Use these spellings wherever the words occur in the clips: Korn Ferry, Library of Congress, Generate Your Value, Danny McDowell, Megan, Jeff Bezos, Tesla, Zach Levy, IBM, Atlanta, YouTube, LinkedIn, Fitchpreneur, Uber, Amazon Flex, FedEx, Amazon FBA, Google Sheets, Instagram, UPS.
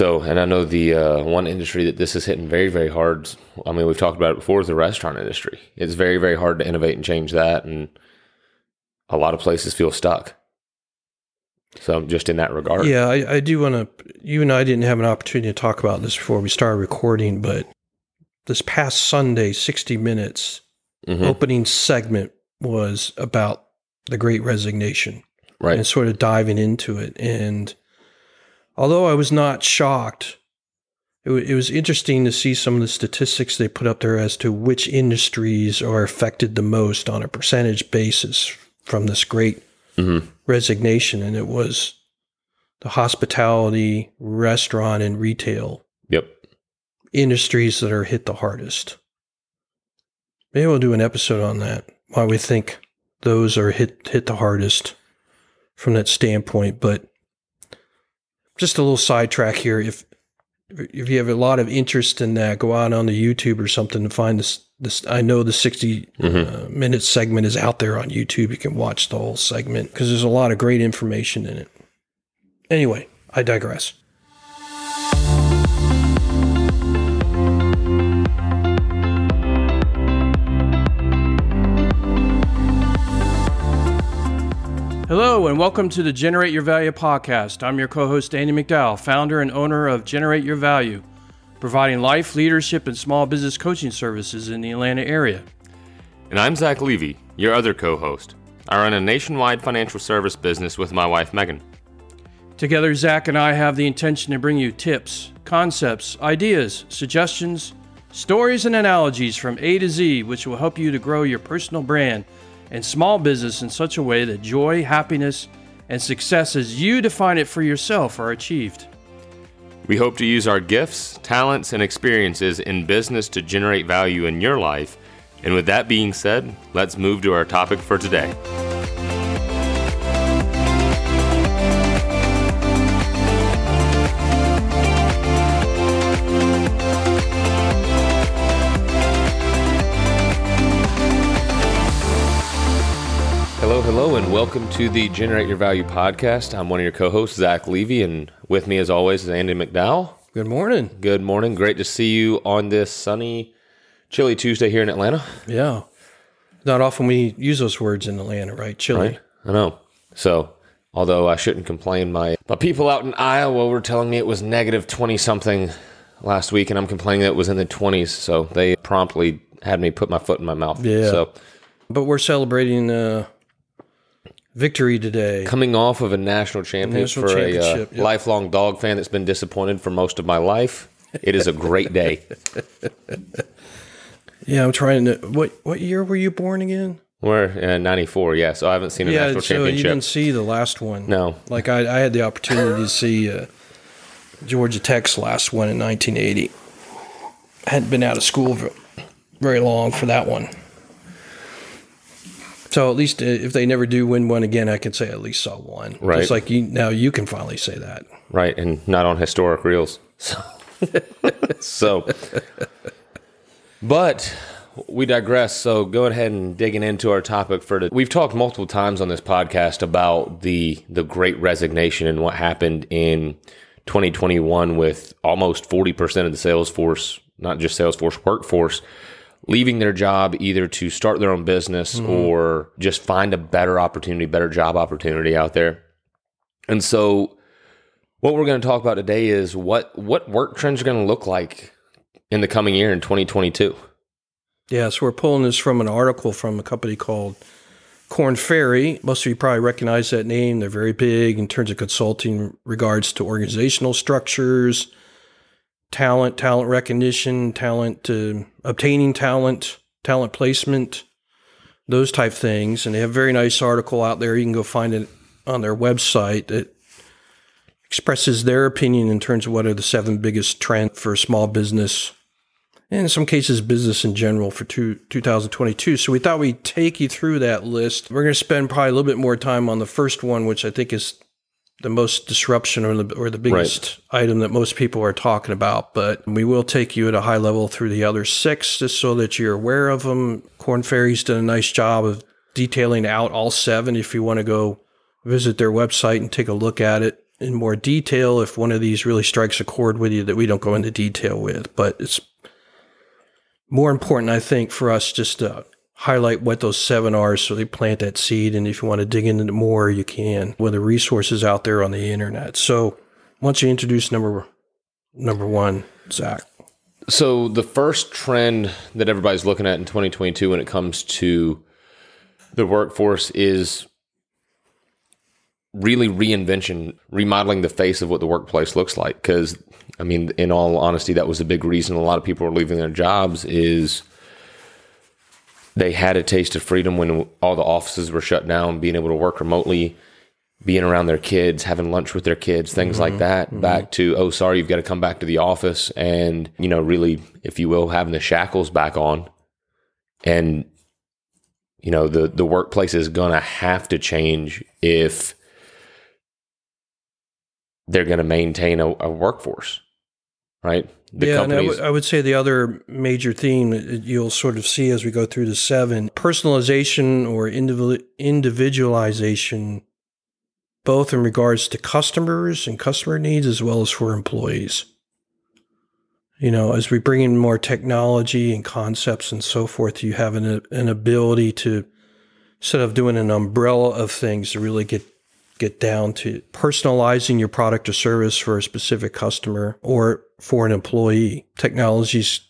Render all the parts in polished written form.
So, and I know the one industry that this is hitting very, very hard. I mean, we've talked about it before, is the restaurant industry. It's very, very hard to innovate and change that. And a lot of places feel stuck. So just in that regard. Yeah, I do want to, you and I didn't have an opportunity to talk about this before we started recording, but this past Sunday, 60 Minutes, opening segment was about the Great Resignation. Right. And sort of diving into it. And although I was not shocked, it was interesting to see some of the statistics they put up there as to which industries are affected the most on a percentage basis from this great resignation. And it was the hospitality, restaurant, and retail industries that are hit the hardest. Maybe we'll do an episode on that, why we think those are hit the hardest from that standpoint. But just a little sidetrack here. If you have a lot of interest in that, go out on the YouTube or something to find this. I know the 60 minute segment is out there on YouTube. You can watch the whole segment because there's a lot of great information in it. Anyway, I digress. Hello, and welcome to the Generate Your Value podcast. I'm your co-host, Danny McDowell, founder and owner of Generate Your Value, providing life, leadership, and small business coaching services in the Atlanta area. And I'm Zach Levy, your other co-host. I run a nationwide financial service business with my wife, Megan. Together, Zach and I have the intention to bring you tips, concepts, ideas, suggestions, stories, and analogies from A to Z, which will help you to grow your personal brand and small business in such a way that joy, happiness, and success as you define it for yourself are achieved. We hope to use our gifts, talents, and experiences in business to generate value in your life. And with that being said, let's move to our topic for today. Hello, and welcome to the Generate Your Value podcast. I'm one of your co-hosts, Zach Levy, and with me, as always, is Andy McDowell. Good morning. Good morning. Great to see you on this sunny, chilly Tuesday here in Atlanta. Yeah. Not often we use those words in Atlanta, right? Chilly. Right? I know. So, although I shouldn't complain, my people out in Iowa were telling me it was negative 20-something last week, and I'm complaining that it was in the 20s, so they promptly had me put my foot in my mouth. Yeah. So, but we're celebrating victory today. Coming off of a national championship for a lifelong dog fan that's been disappointed for most of my life. It is a great day. Yeah, I'm trying to... What year were you born again? We're in 94, yeah, so I haven't seen a national championship. You didn't see the last one. No. Like, I had the opportunity to see Georgia Tech's last one in 1980. I hadn't been out of school very long for that one. So at least if they never do win one again, I can say I at least saw one. Right. Just like you can finally say that. Right, and not on historic reels. So, but we digress. So go ahead and digging into our topic for today. We've talked multiple times on this podcast about the Great Resignation and what happened in 2021 with almost 40% of the workforce, leaving their job either to start their own business or just find a better job opportunity out there. And so what we're going to talk about today is what work trends are going to look like in the coming year in 2022. Yeah, so we're pulling this from an article from a company called Korn Ferry. Most of you probably recognize that name. They're very big in terms of consulting regards to organizational structures, talent recognition, obtaining talent placement, those type things. And they have a very nice article out there. You can go find it on their website that expresses their opinion in terms of what are the 7 biggest trends for small business, and in some cases business in general, for 2022. So we thought we'd take you through that list. We're going to spend probably a little bit more time on the first one, which I think is the most disruption or the biggest item that most people are talking about. But we will take you at a high level through the other 6 just so that you're aware of them. Korn Ferry's done a nice job of detailing out all 7 if you want to go visit their website and take a look at it. in more detail if one of these really strikes a chord with you that we don't go into detail with. But it's more important, I think, for us just to highlight what those 7 are so they plant that seed. And if you want to dig into more, you can with the resources out there on the internet. So why don't you introduce number one, Zach? So the first trend that everybody's looking at in 2022 when it comes to the workforce is really reinvention, remodeling the face of what the workplace looks like. Because, I mean, in all honesty, that was a big reason a lot of people were leaving their jobs is they had a taste of freedom when all the offices were shut down, being able to work remotely, being around their kids, having lunch with their kids, things like that, back to, oh, sorry, you've got to come back to the office and, you know, really, if you will, having the shackles back on. And, you know, the workplace is going to have to change if they're going to maintain a workforce, right? I would say the other major theme that you'll sort of see as we go through the 7, personalization or individualization, both in regards to customers and customer needs as well as for employees. You know, as we bring in more technology and concepts and so forth, you have an ability to, instead of doing an umbrella of things, to really get down to personalizing your product or service for a specific customer or for an employee. Technology's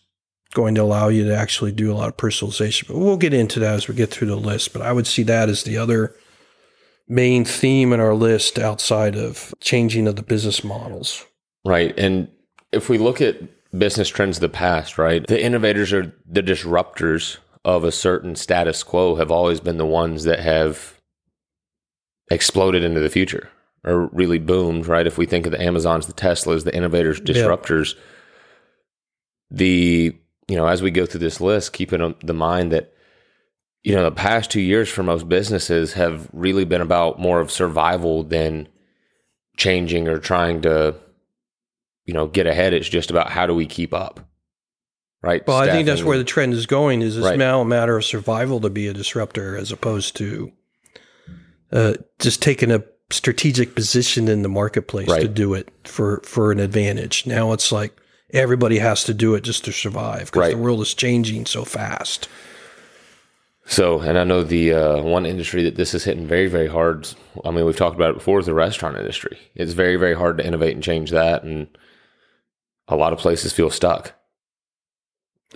going to allow you to actually do a lot of personalization, but we'll get into that as we get through the list. But I would see that as the other main theme in our list outside of changing of the business models. Right. And if we look at business trends of the past, right, the innovators or the disruptors of a certain status quo have always been the ones that have exploded into the future or really boomed, right? If we think of the Amazons, the Teslas, the innovators, disruptors, as we go through this list, keeping in the mind that, you know, the past 2 years for most businesses have really been about more of survival than changing or trying to, you know, get ahead. It's just about how do we keep up, right? Well, staffing. I think that's where the trend is going is it's now a matter of survival to be a disruptor as opposed to just taking a strategic position in the marketplace to do it for an advantage. Now it's like everybody has to do it just to survive because the world is changing so fast. So, and I know the one industry that this is hitting very, very hard, I mean, we've talked about it before, is the restaurant industry. It's very, very hard to innovate and change that, and a lot of places feel stuck.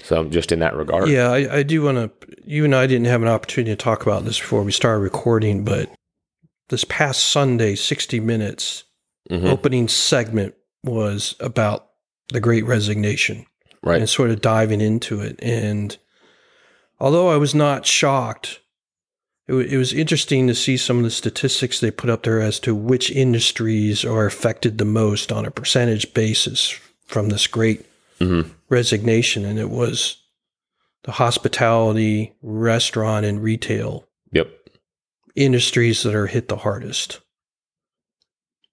So, just in that regard. Yeah, I do want to, you and I didn't have an opportunity to talk about this before we started recording, but this past Sunday, 60 Minutes, opening segment was about the Great Resignation. Right. And sort of diving into it, and although I was not shocked, it was interesting to see some of the statistics they put up there as to which industries are affected the most on a percentage basis from this great resignation. And it was the hospitality, restaurant, and retail industries that are hit the hardest.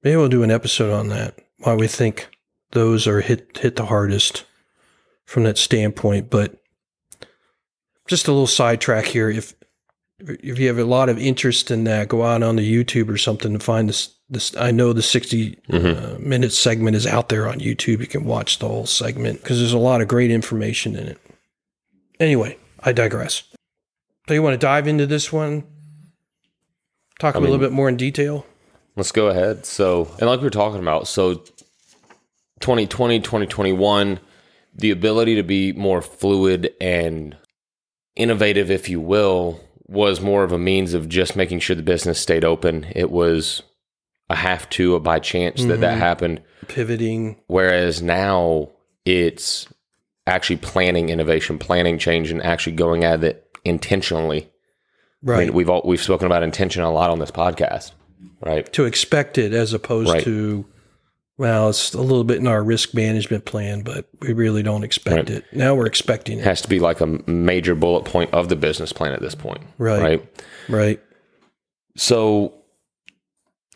Maybe we'll do an episode on that, why we think those are hit the hardest from that standpoint. But just a little sidetrack here. If you have a lot of interest in that, go out on the YouTube or something to find this. I know the 60 minute segment is out there on YouTube. You can watch the whole segment because there's a lot of great information in it. Anyway, I digress. So you want to dive into this one? Talk a little bit more in detail? Let's go ahead. So, and like we were talking about, so 2020, 2021, the ability to be more fluid and innovative, if you will, was more of a means of just making sure the business stayed open. It was a have to, a by chance that happened. Pivoting. Whereas now it's actually planning innovation, planning change, and actually going at it intentionally. Right. I mean, we've spoken about intention a lot on this podcast, right? To expect it as opposed to, well, it's a little bit in our risk management plan, but we really don't expect it. Now we're expecting it. It has to be like a major bullet point of the business plan at this point. Right. So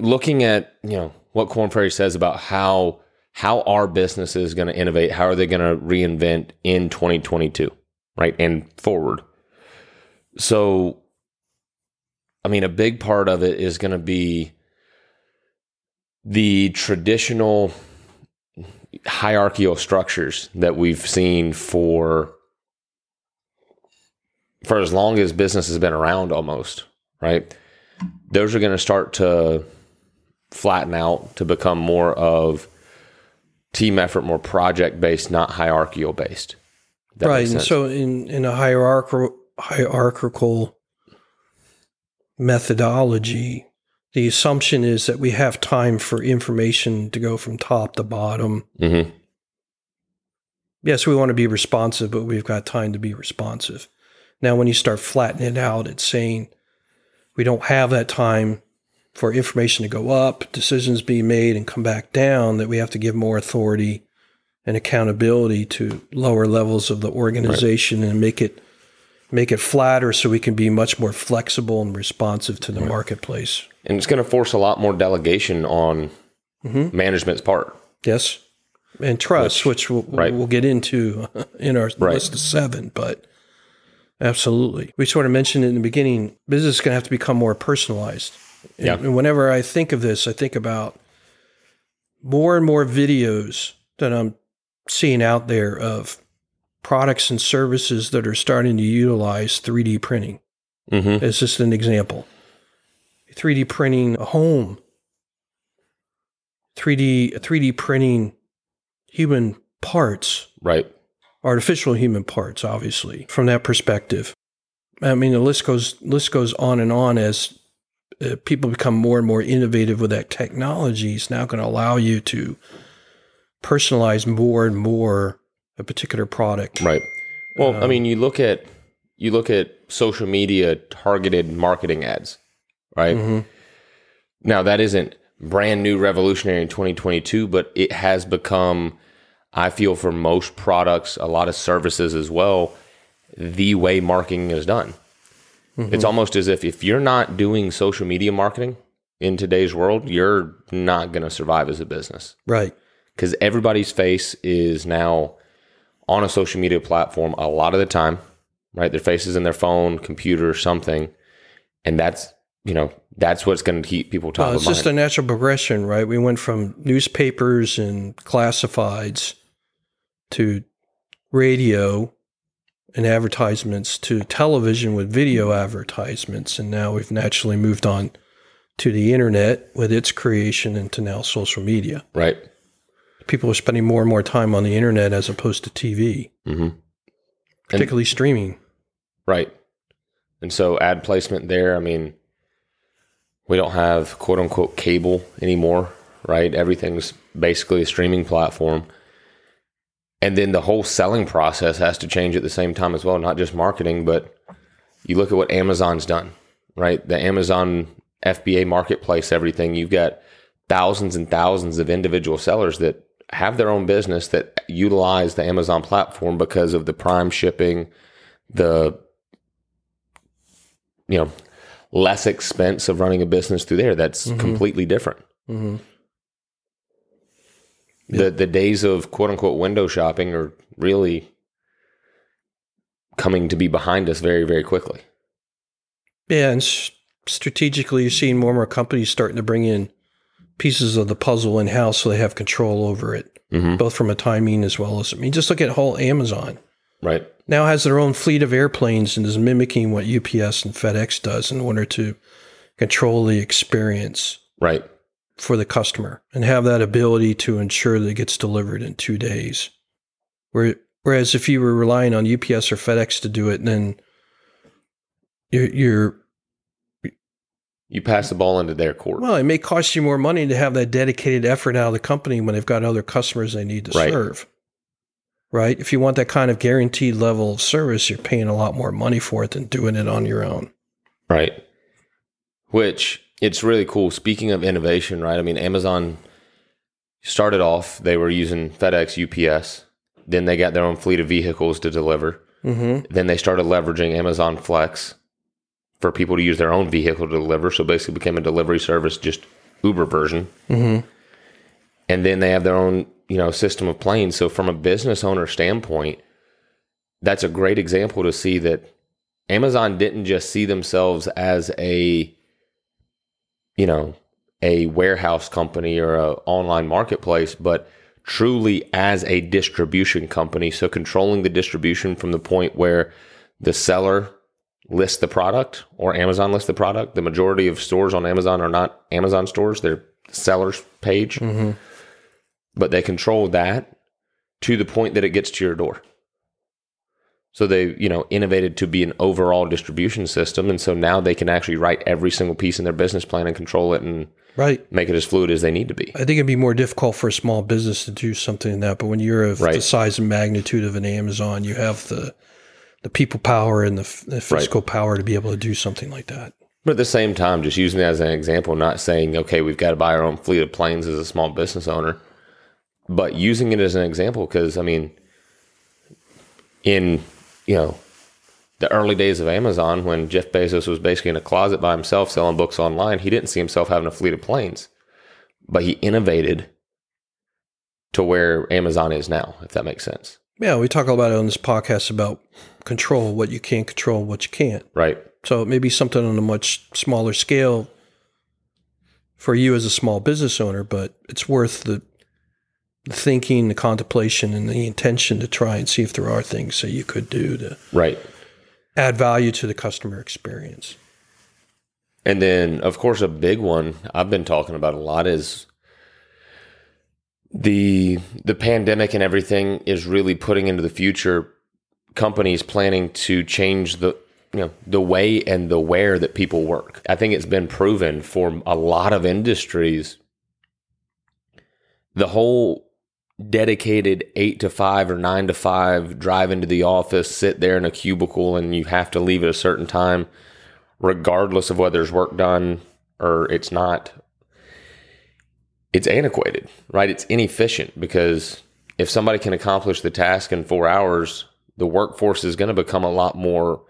looking at, you know, what Korn Ferry says about how are businesses going to innovate? How are they going to reinvent in 2022, right? And forward. So, I mean, a big part of it is going to be the traditional hierarchical structures that we've seen for as long as business has been around almost, right? Those are going to start to flatten out to become more of team effort, more project-based, not hierarchical-based. Right, and so in a hierarchical methodology, the assumption is that we have time for information to go from top to bottom. Mm-hmm. Yes, we want to be responsive, but we've got time to be responsive. Now, when you start flattening it out, it's saying we don't have that time for information to go up, decisions being made, and come back down, that we have to give more authority and accountability to lower levels of the organization, right, and make it flatter so we can be much more flexible and responsive to the right marketplace. And it's going to force a lot more delegation on management's part. Yes. And trust, which we'll get into in our list of 7, but absolutely. We sort of mentioned in the beginning, business is going to have to become more personalized. And, and whenever I think of this, I think about more and more videos that I'm seeing out there of products and services that are starting to utilize 3D printing. Mm-hmm. It's just an example. 3D printing a home, 3D printing human parts. Right. Artificial human parts, obviously, from that perspective. I mean, the list goes on and on as people become more and more innovative with that technology. It's now going to allow you to personalize more and more a particular product. Right. Well, I mean, you look at social media targeted marketing ads, right? Mm-hmm. Now, that isn't brand new revolutionary in 2022, but it has become, I feel, for most products, a lot of services as well, the way marketing is done. Mm-hmm. It's almost as if you're not doing social media marketing in today's world, you're not going to survive as a business. Right. Because everybody's face is now on a social media platform a lot of the time, right? Their face is in their phone, computer, something. And that's what's going to keep people top of mind. It's just a natural progression, right? We went from newspapers and classifieds to radio and advertisements to television with video advertisements. And now we've naturally moved on to the internet with its creation and to now social media. Right. People are spending more and more time on the internet as opposed to TV, particularly streaming. Right. And so ad placement there, I mean, we don't have quote unquote cable anymore, right? Everything's basically a streaming platform. And then the whole selling process has to change at the same time as well, not just marketing, but you look at what Amazon's done, right? The Amazon FBA marketplace, everything. You've got thousands and thousands of individual sellers that have their own business that utilize the Amazon platform because of the prime shipping, the, you know, less expense of running a business through there. That's completely different. Mm-hmm. Yeah. The days of quote unquote window shopping are really coming to be behind us very, very quickly. Yeah. And strategically, you're seeing more and more companies starting to bring in pieces of the puzzle in-house so they have control over it, both from a timing as well as, I mean, just look at whole Amazon. Right. Now has their own fleet of airplanes and is mimicking what UPS and FedEx does in order to control the experience for the customer and have that ability to ensure that it gets delivered in 2 days. Whereas if you were relying on UPS or FedEx to do it, then you pass the ball into their court. Well, it may cost you more money to have that dedicated effort out of the company when they've got other customers they need to serve. Right? If you want that kind of guaranteed level of service, you're paying a lot more money for it than doing it on your own. Right. Which, it's really cool. Speaking of innovation, right? I mean, Amazon started off, they were using FedEx, UPS. Then they got their own fleet of vehicles to deliver. Mm-hmm. Then they started leveraging Amazon Flex for people to use their own vehicle to deliver. So basically became a delivery service, just Uber version. Mm-hmm. And then they have their own, you know, system of planes. So from a business owner standpoint, that's a great example to see that Amazon didn't just see themselves as a, you know, a warehouse company or an online marketplace, but truly as a distribution company. So controlling the distribution from the point where the seller lists the product or Amazon lists the product. The majority of stores on Amazon are not Amazon stores. They're seller's page. Mm-hmm. But they control that to the point that it gets to your door. So they, you know, innovated to be an overall distribution system. And so now they can actually write every single piece in their business plan and control it and right. make it as fluid as they need to be. I think it'd be more difficult for a small business to do something like that. But when you're of right. the size and magnitude of an Amazon, you have the people power and the fiscal right. power to be able to do something like that. But at the same time, just using that as an example, not saying, okay, we've got to buy our own fleet of planes as a small business owner, but using it as an example because, I mean, in... you know, the early days of Amazon, when Jeff Bezos was basically in a closet by himself selling books online, he didn't see himself having a fleet of planes, but he innovated to where Amazon is now, if that makes sense. Yeah, we talk about it on this podcast about control, what you can control, what you can't. Right. So it may be something on a much smaller scale for you as a small business owner, but it's worth the thinking, the contemplation, and the intention to try and see if there are things that you could do to right. add value to the customer experience. And then, of course, a big one I've been talking about a lot is the pandemic and everything is really putting into the future companies planning to change the way and the where that people work. I think it's been proven for a lot of industries, the whole dedicated 8 to 5 or 9 to 5, drive into the office, sit there in a cubicle, and you have to leave at a certain time, regardless of whether there's work done or it's not. It's antiquated, right? It's inefficient because if somebody can accomplish the task in 4 hours, the workforce is going to become a lot more,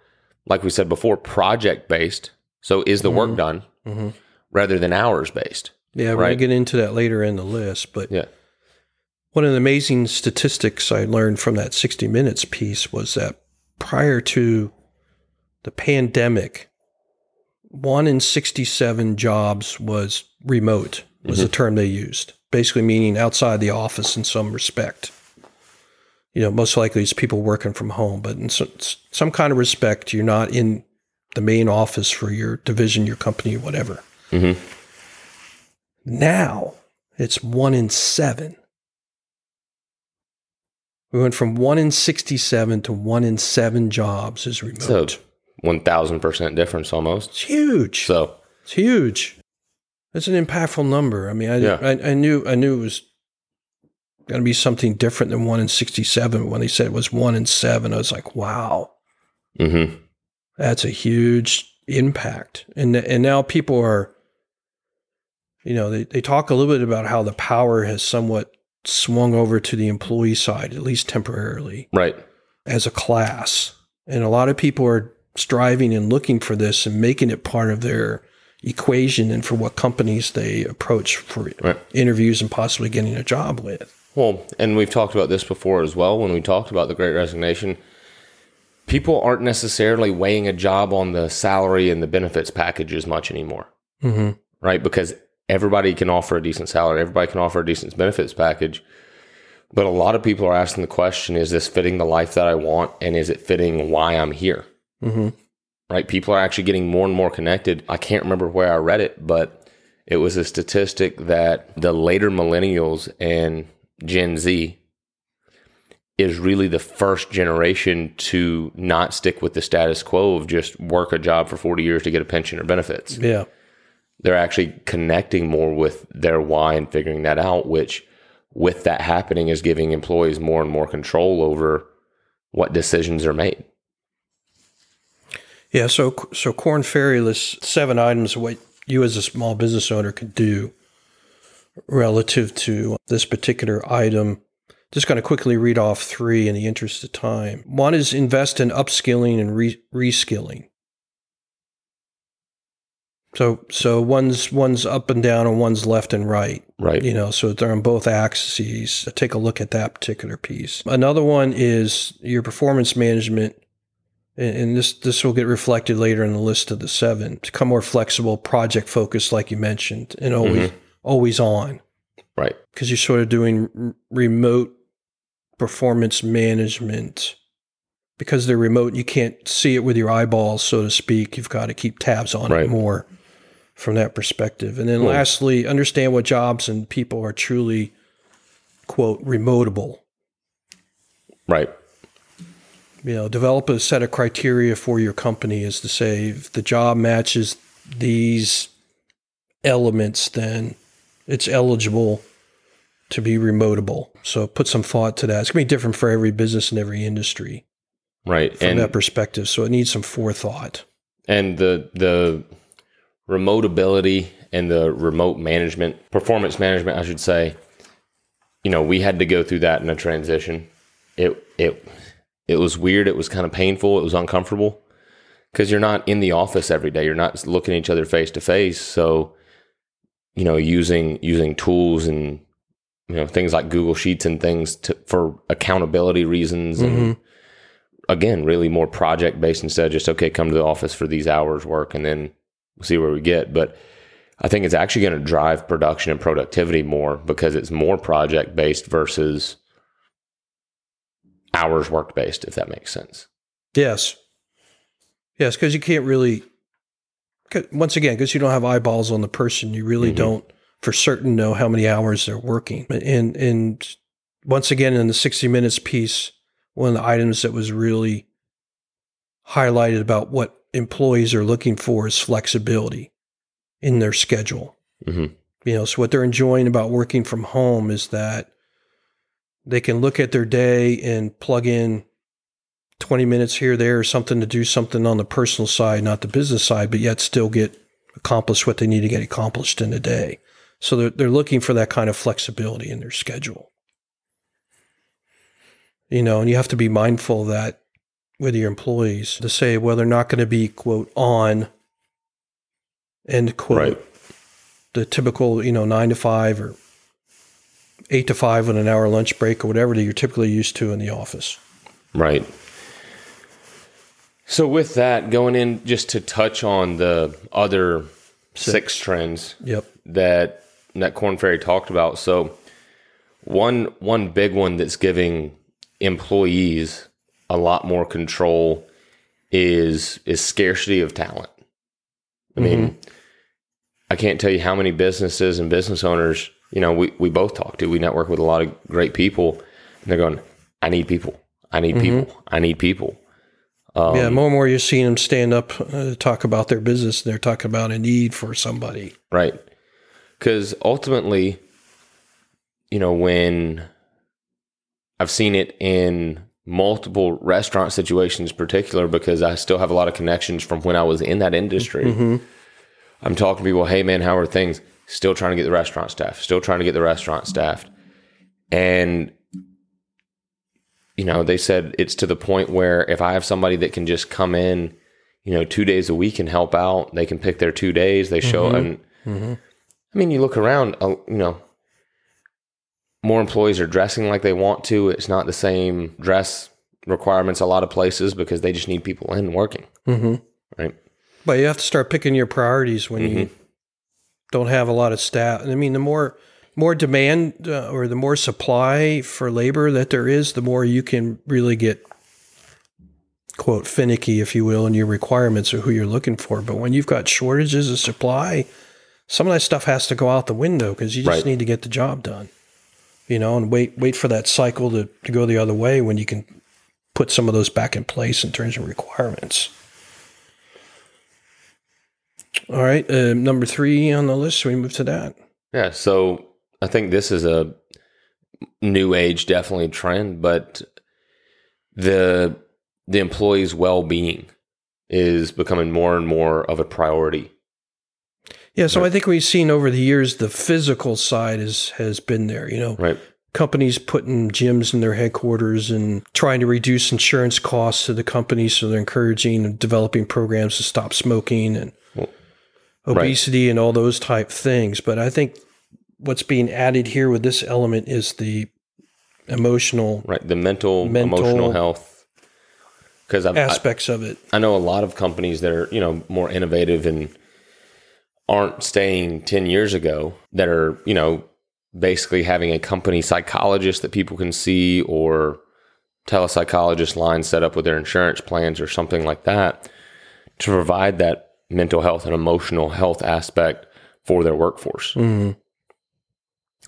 like we said before, project-based. So is the work done rather than hours-based? Yeah, we're going to get into that later in the list, but yeah. One of the amazing statistics I learned from that 60 Minutes piece was that prior to the pandemic, 1 in 67 jobs was remote, was the term they used, basically meaning outside the office in some respect. You know, most likely it's people working from home, but in some kind of respect, you're not in the main office for your division, your company, whatever. Mm-hmm. Now it's 1 in 7. We went from 1 in 67 to 1 in 7 jobs is remote. So 1,000% difference almost. It's huge. So it's huge. It's an impactful number. I mean, I knew it was going to be something different than 1 in 67. When they said it was 1 in 7, I was like, wow. Mm-hmm. That's a huge impact. And now people are, you know, they talk a little bit about how the power has somewhat swung over to the employee side, at least temporarily, right? As a class. And a lot of people are striving and looking for this and making it part of their equation and for what companies they approach for interviews and possibly getting a job with. Well, and we've talked about this before as well. When we talked about the Great Resignation, people aren't necessarily weighing a job on the salary and the benefits package as much anymore, right? Because everybody can offer a decent salary. Everybody can offer a decent benefits package. But a lot of people are asking the question, is this fitting the life that I want? And is it fitting why I'm here? Mm-hmm. Right? People are actually getting more and more connected. I can't remember where I read it, but it was a statistic that the later millennials and Gen Z is really the first generation to not stick with the status quo of just work a job for 40 years to get a pension or benefits. Yeah. They're actually connecting more with their why and figuring that out, which with that happening is giving employees more and more control over what decisions are made. Yeah, so Korn Ferry lists 7 items of what you as a small business owner could do relative to this particular item. Just going to quickly read off 3 in the interest of time. 1 is invest in upskilling and reskilling. So one's up and down and one's left and right, right? You know, so they're on both axes. Take a look at that particular piece. Another one is your performance management and this will get reflected later in the list of the 7, to become more flexible, project focused, like you mentioned, and always on. Right. Because you're sort of doing remote performance management. Because they're remote, you can't see it with your eyeballs, so to speak. You've got to keep tabs on it more from that perspective. And then lastly, understand what jobs and people are truly, quote, remotable. Right. You know, develop a set of criteria for your company, is to say, if the job matches these elements, then it's eligible to be remotable. So put some thought to that. It's going to be different for every business and every industry. Right. From that perspective. So it needs some forethought. And the remotability and the remote management, performance management, I should say, you know, we had to go through that in a transition. It was weird. It was kind of painful. It was uncomfortable because you're not in the office every day. You're not looking at each other face to face. So, you know, using tools and, you know, things like Google Sheets and things for accountability reasons. Mm-hmm. And again, really more project based instead of just, okay, come to the office for these hours work and then we'll see where we get. But I think it's actually going to drive production and productivity more because it's more project based versus hours work based, if that makes sense. Yes, because you can't really, once again, because you don't have eyeballs on the person, you really don't for certain know how many hours they're working. And once again, in the 60 Minutes piece, one of the items that was really highlighted about what employees are looking for is flexibility in their schedule. Mm-hmm. You know, so what they're enjoying about working from home is that they can look at their day and plug in 20 minutes here, there, or something to do something on the personal side, not the business side, but yet still get accomplished what they need to get accomplished in a day. So they're looking for that kind of flexibility in their schedule. You know, and you have to be mindful of that with your employees to say, well, they're not going to be, quote, on, end quote, the typical, you know, 9 to 5 or 8 to 5 on an hour lunch break or whatever that you're typically used to in the office. Right. So with that, going in just to touch on the other six trends that Korn Ferry talked about. So one big one that's giving employees a lot more control is scarcity of talent. I mean, I can't tell you how many businesses and business owners, you know, we both talk to, we network with a lot of great people, and they're going, I need people. I need people. I need people. More and more you're seeing them stand up, talk about their business. They're talking about a need for somebody. Right. Because ultimately, you know, when I've seen it in multiple restaurant situations in particular, because I still have a lot of connections from when I was in that industry. Mm-hmm. I'm talking to people, hey man, how are things? Still trying to get the restaurant staffed. And, you know, they said it's to the point where if I have somebody that can just come in, you know, 2 days a week and help out, they can pick their 2 days, they show and I mean, you look around, you know, more employees are dressing like they want to. It's not the same dress requirements a lot of places because they just need people in working. Right. But you have to start picking your priorities when you don't have a lot of staff. I mean, the more demand or the more supply for labor that there is, the more you can really get, quote, finicky, if you will, in your requirements or who you're looking for. But when you've got shortages of supply, some of that stuff has to go out the window because you just need to get the job done, you know, and wait for that cycle to go the other way when you can put some of those back in place in terms of requirements. All right. Number 3 on the list, so we move to that. Yeah. So I think this is a new age, definitely trend, but the employee's well-being is becoming more and more of a priority. Yeah. So I think we've seen over the years, the physical side has been there, you know, companies putting gyms in their headquarters and trying to reduce insurance costs to the company. So they're encouraging and developing programs to stop smoking and obesity and all those type things. But I think what's being added here with this element is the emotional, the mental, emotional health, 'Cause aspects of it. I know a lot of companies that are, you know, more innovative and aren't staying 10 years ago that are, you know, basically having a company psychologist that people can see, or telepsychologist line set up with their insurance plans or something like that to provide that mental health and emotional health aspect for their workforce,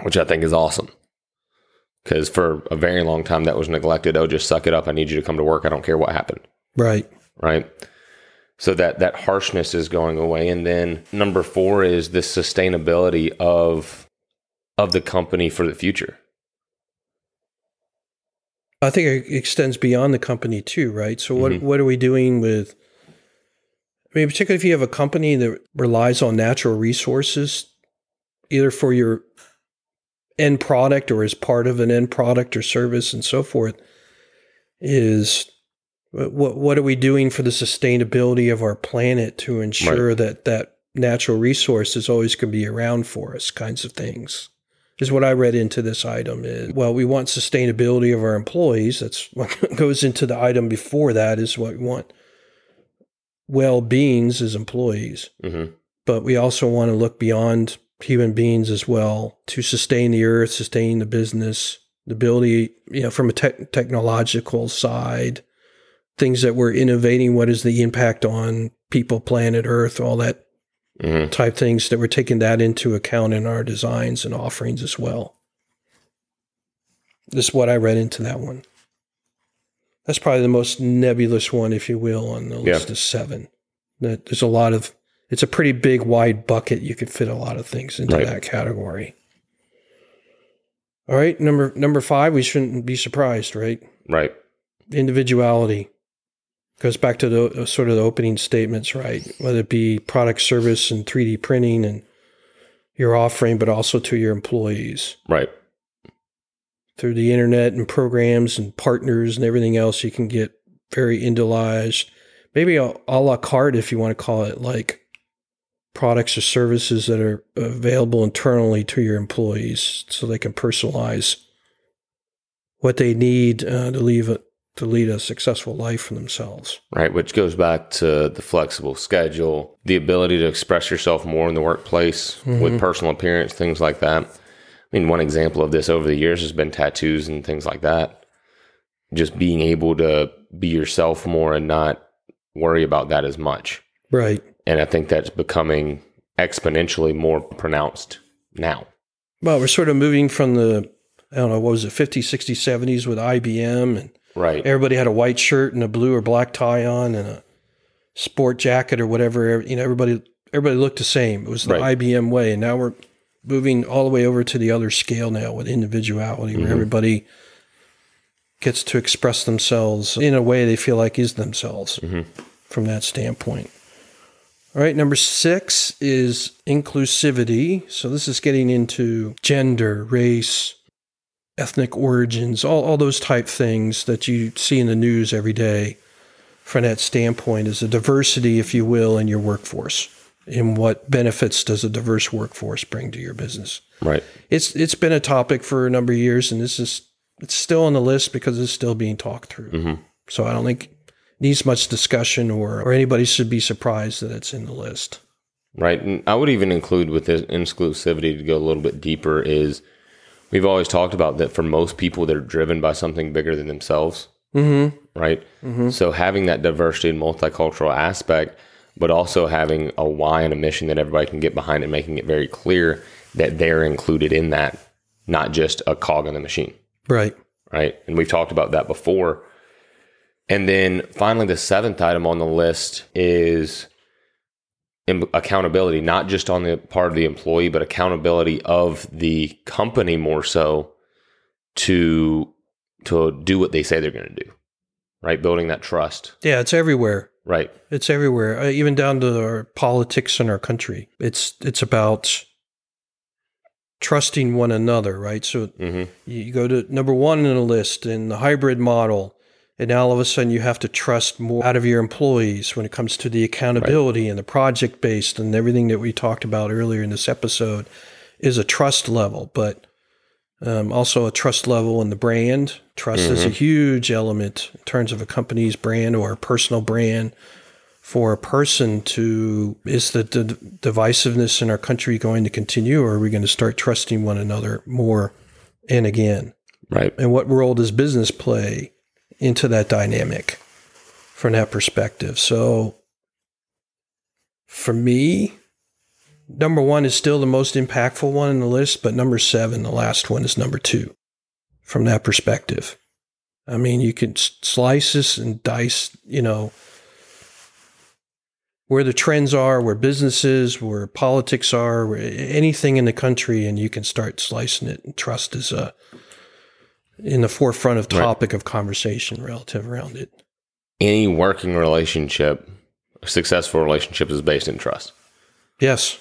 which I think is awesome. Because for a very long time that was neglected. Oh, just suck it up. I need you to come to work. I don't care what happened. Right. Right. So that harshness is going away. And then number 4 is the sustainability of the company for the future. I think it extends beyond the company too, right? So what are we doing with, I mean, particularly if you have a company that relies on natural resources, either for your end product or as part of an end product or service and so forth, is what are we doing for the sustainability of our planet to ensure that natural resource is always going to be around for us, kinds of things, is what I read into this item. Well, we want sustainability of our employees. That's what goes into the item before that, is what we want. Well-beings as employees. Mm-hmm. But we also want to look beyond human beings as well to sustain the earth, sustain the business, the ability, you know, from a technological side, things that we're innovating, what is the impact on people, planet, earth, all that type things, that we're taking that into account in our designs and offerings as well. This is what I read into that one. That's probably the most nebulous one, if you will, on the list of 7. That there's a lot of, it's a pretty big, wide bucket. You could fit a lot of things into that category. All right, number 5, we shouldn't be surprised, right? Right. Individuality. Goes back to the sort of the opening statements, right? Whether it be product, service, and 3D printing and your offering, but also to your employees. Right. Through the internet and programs and partners and everything else, you can get very individualized. Maybe a la carte, if you want to call it, like products or services that are available internally to your employees so they can personalize what they need to lead a successful life for themselves. Right, which goes back to the flexible schedule, the ability to express yourself more in the workplace with personal appearance, things like that. I mean, one example of this over the years has been tattoos and things like that. Just being able to be yourself more and not worry about that as much. Right. And I think that's becoming exponentially more pronounced now. Well, we're sort of moving from the, I don't know, what was it, 50s, 60s, 70s with IBM, and right. Everybody had a white shirt and a blue or black tie on and a sport jacket or whatever. You know, everybody looked the same. It was the IBM way. And now we're moving all the way over to the other scale now with individuality, where everybody gets to express themselves in a way they feel like is themselves from that standpoint. All right, number 6 is inclusivity. So this is getting into gender, race, ethnic origins, all those type things that you see in the news every day from that standpoint, is a diversity, if you will, in your workforce. And what benefits does a diverse workforce bring to your business? Right. It's been a topic for a number of years, and it's still on the list because it's still being talked through. So I don't think it needs much discussion, or anybody should be surprised that it's in the list. Right. And I would even include with this inclusivity, to go a little bit deeper, is we've always talked about that for most people, they're driven by something bigger than themselves, right? So having that diversity and multicultural aspect, but also having a why and a mission that everybody can get behind, and making it very clear that they're included in that, not just a cog in the machine. Right. Right. And we've talked about that before. And then finally, the 7th item on the list is accountability, not just on the part of the employee, but accountability of the company more so to do what they say they're going to do, right? Building that trust. Yeah, it's everywhere. Right. It's everywhere, even down to our politics in our country. It's about trusting one another, right? So you go to number 1 in the list in the hybrid model. And now all of a sudden you have to trust more out of your employees when it comes to the accountability and the project-based, and everything that we talked about earlier in this episode is a trust level. But Also a trust level in the brand. Trust is a huge element in terms of a company's brand or a personal brand. For a person to, is the divisiveness in our country going to continue, or are we going to start trusting one another more and again? Right. And what role does business play into that dynamic from that perspective? So for me, number one is still the most impactful one on the list, but number seven, the last one, is number two from that perspective. I mean, you could slice this and dice, you know, where the trends are, where businesses, where politics are, where anything in the country, and you can start slicing it. And trust is in the forefront of topic of conversation relative around it. Any working relationship, successful relationship, is based in trust. Yes.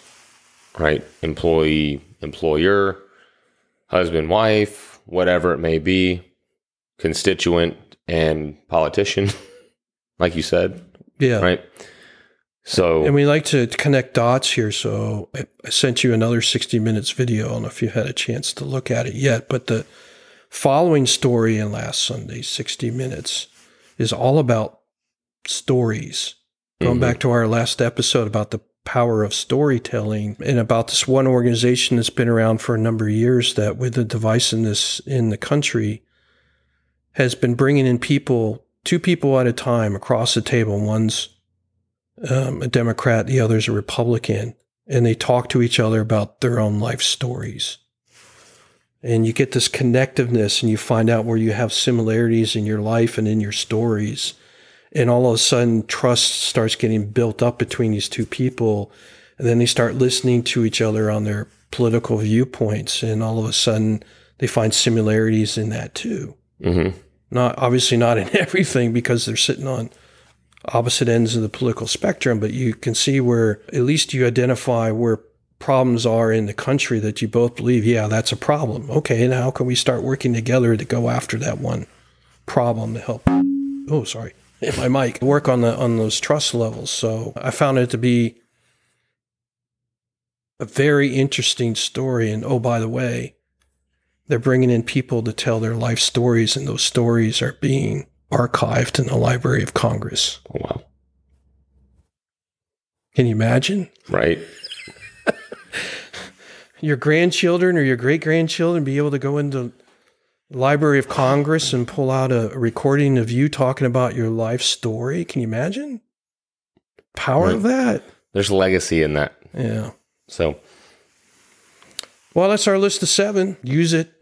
Right. Employee, employer, husband, wife, whatever it may be, constituent and politician, like you said. Yeah. Right. So, and we like to connect dots here. So I sent you another 60 Minutes video. I don't know if you had a chance to look at it yet, but the following story in last Sunday's 60 Minutes is all about stories. Going back to our last episode about the power of storytelling and about this one organization that's been around for a number of years that, with the divisiveness in the country, has been bringing in people, two people at a time across the table. One's a Democrat, the other's a Republican, and they talk to each other about their own life stories. And you get this connectiveness, and you find out where you have similarities in your life and in your stories. And all of a sudden, trust starts getting built up between these two people. And then they start listening to each other on their political viewpoints. And all of a sudden, they find similarities in that too. Not in everything, because they're sitting on opposite ends of the political spectrum, but you can see where at least you identify where problems are in the country that you both believe, yeah, that's a problem. Okay, and how can we start working together to go after that one problem to help? Oh, sorry, hit my mic. Work on those trust levels. So I found it to be a very interesting story. And oh, by the way, they're bringing in people to tell their life stories, and those stories are being archived in the Library of Congress. Oh, wow. Can you imagine? Right. Your grandchildren or your great-grandchildren be able to go into the Library of Congress and pull out a recording of you talking about your life story. Can you imagine? Power of that. There's legacy in that. Yeah. So. Well, that's our list of seven. Use it.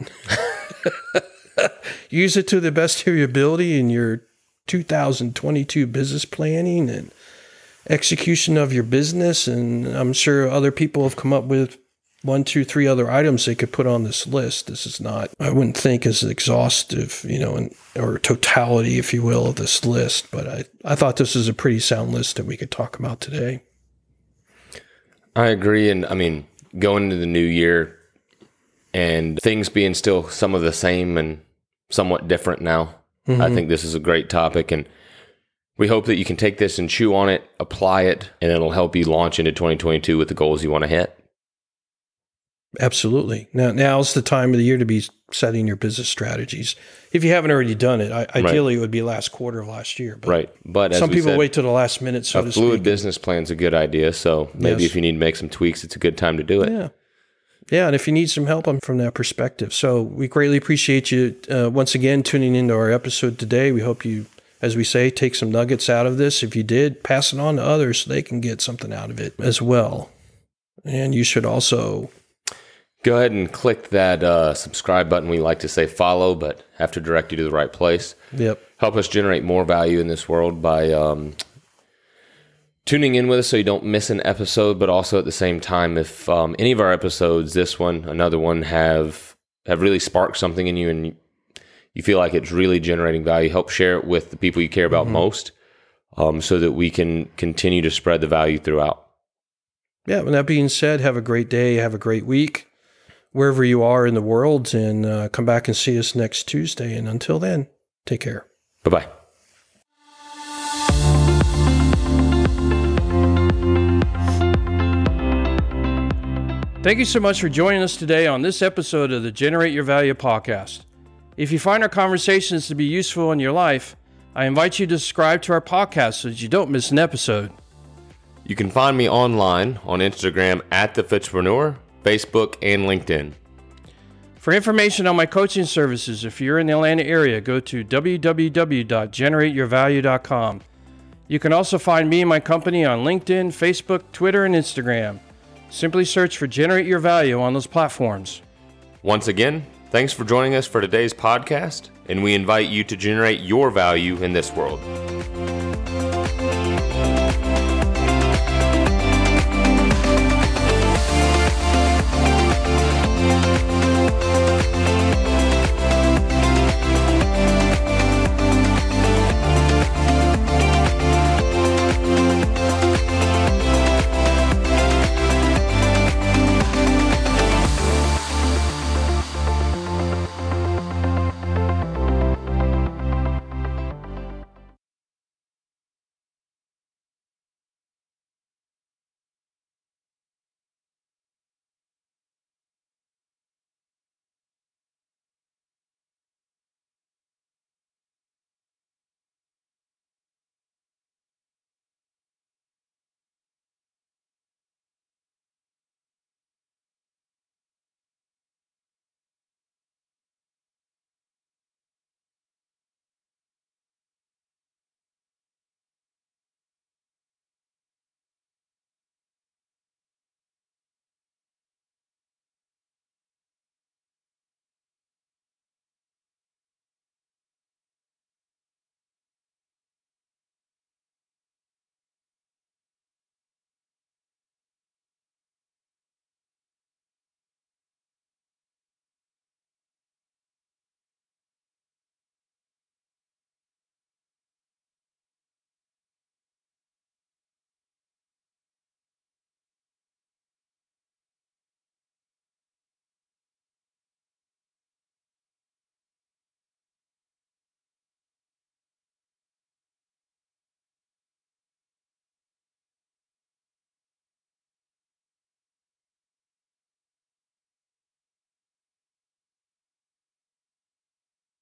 Use it to the best of your ability in your 2022 business planning and execution of your business. And I'm sure other people have come up with 1, 2, 3 other items they could put on this list. This is not, I wouldn't think, as exhaustive, you know, or totality, if you will, of this list. But I thought this is a pretty sound list that we could talk about today. I agree. And I mean, going into the new year and things being still some of the same and somewhat different now. I think this is a great topic, and we hope that you can take this and chew on it, apply it, and it'll help you launch into 2022 with the goals you want to hit. Absolutely. Now's the time of the year to be setting your business strategies. If you haven't already done it, ideally it would be last quarter of last year. But but some people wait till the last minute, so to speak. A fluid business plan is a good idea, so maybe if you need to make some tweaks, it's a good time to do it. Yeah. Yeah, and if you need some help, I'm from that perspective. So we greatly appreciate you once again tuning into our episode today. We hope you, as we say, take some nuggets out of this. If you did, pass it on to others so they can get something out of it as well. And you should also go ahead and click that subscribe button. We like to say follow, but have to direct you to the right place. Yep. Help us generate more value in this world by tuning in with us so you don't miss an episode, but also at the same time, if any of our episodes, this one, another one, have really sparked something in you and you feel like it's really generating value, help share it with the people you care about most so that we can continue to spread the value throughout. Yeah, with that being said, have a great day, have a great week, wherever you are in the world, and come back and see us next Tuesday. And until then, take care. Bye-bye. Thank you so much for joining us today on this episode of the Generate Your Value podcast. If you find our conversations to be useful in your life, I invite you to subscribe to our podcast so that you don't miss an episode. You can find me online on Instagram at The Fitchpreneur, Facebook, and LinkedIn. For information on my coaching services, if you're in the Atlanta area, go to www.generateyourvalue.com. You can also find me and my company on LinkedIn, Facebook, Twitter, and Instagram. Simply search for Generate Your Value on those platforms. Once again, thanks for joining us for today's podcast, and we invite you to generate your value in this world.